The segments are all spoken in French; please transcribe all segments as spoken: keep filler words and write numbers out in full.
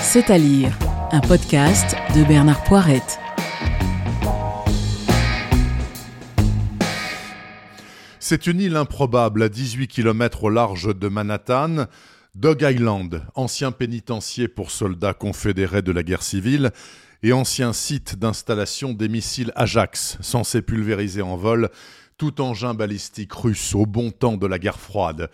C'est à lire, un podcast de Bernard Poirette. C'est une île improbable à dix-huit kilomètres au large de Manhattan. Dog Island, ancien pénitencier pour soldats confédérés de la guerre civile et ancien site d'installation des missiles Ajax, censés pulvériser en vol tout engin balistique russe au bon temps de la guerre froide.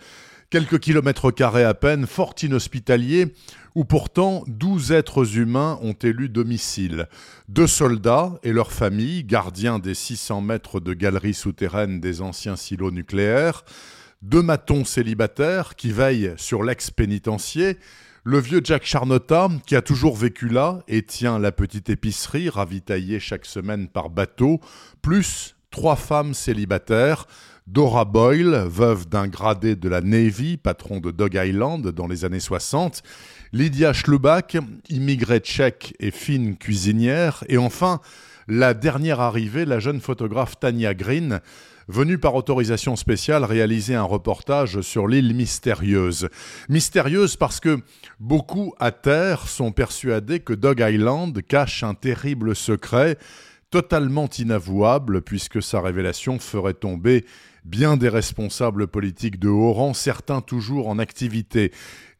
Quelques kilomètres carrés à peine, fort inhospitalier, où pourtant douze êtres humains ont élu domicile. Deux soldats et leurs familles, gardiens des six cents mètres de galeries souterraines des anciens silos nucléaires, deux matons célibataires qui veillent sur l'ex-pénitencier, le vieux Jack Charnota, qui a toujours vécu là et tient la petite épicerie ravitaillée chaque semaine par bateau, plus trois femmes célibataires, Dora Boyle, veuve d'un gradé de la Navy, patron de Dog Island dans les années soixante, Lydia Schlubach, immigrée tchèque et fine cuisinière, et enfin, la dernière arrivée, la jeune photographe Tania Green, venue par autorisation spéciale réaliser un reportage sur l'île mystérieuse. Mystérieuse parce que beaucoup à terre sont persuadés que Dog Island cache un terrible secret, totalement inavouable puisque sa révélation ferait tomber bien des responsables politiques de haut rang, certains toujours en activité.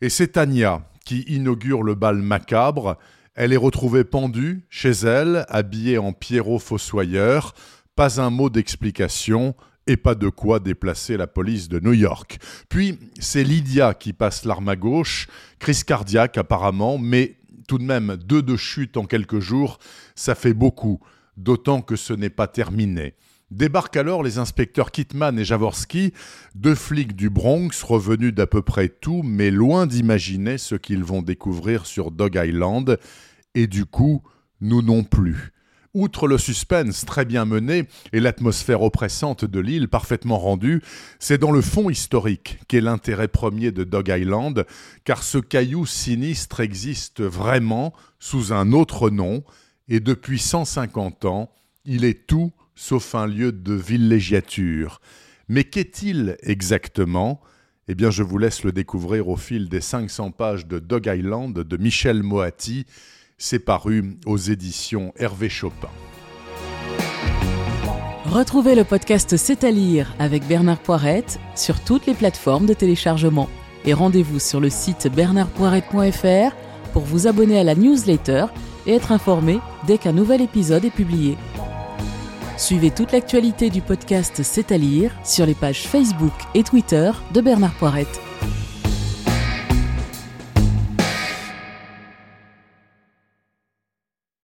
Et c'est Tania qui inaugure le bal macabre. Elle est retrouvée pendue chez elle, habillée en Pierrot Fossoyeur. Pas un mot d'explication et pas de quoi déplacer la police de New York. Puis c'est Lydia qui passe l'arme à gauche, crise cardiaque apparemment, mais tout de même deux de chute en quelques jours, ça fait beaucoup. D'autant que ce n'est pas terminé. Débarquent alors les inspecteurs Kitman et Jaworski, deux flics du Bronx revenus d'à peu près tout, mais loin d'imaginer ce qu'ils vont découvrir sur Dog Island, et du coup, nous non plus. Outre le suspense très bien mené et l'atmosphère oppressante de l'île parfaitement rendue, c'est dans le fond historique qu'est l'intérêt premier de Dog Island, car ce caillou sinistre existe vraiment sous un autre nom, et depuis cent cinquante ans, il est tout sauf un lieu de villégiature. Mais qu'est-il exactement ? Eh bien, je vous laisse le découvrir au fil des cinq cents pages de Dog Island de Michel Moati. C'est paru aux éditions Hervé Chopin. Retrouvez le podcast C'est à lire avec Bernard Poirette sur toutes les plateformes de téléchargement. Et rendez-vous sur le site bernard poiret point f r pour vous abonner à la newsletter et être informé dès qu'un nouvel épisode est publié. Suivez toute l'actualité du podcast C'est à lire sur les pages Facebook et Twitter de Bernard Poirette.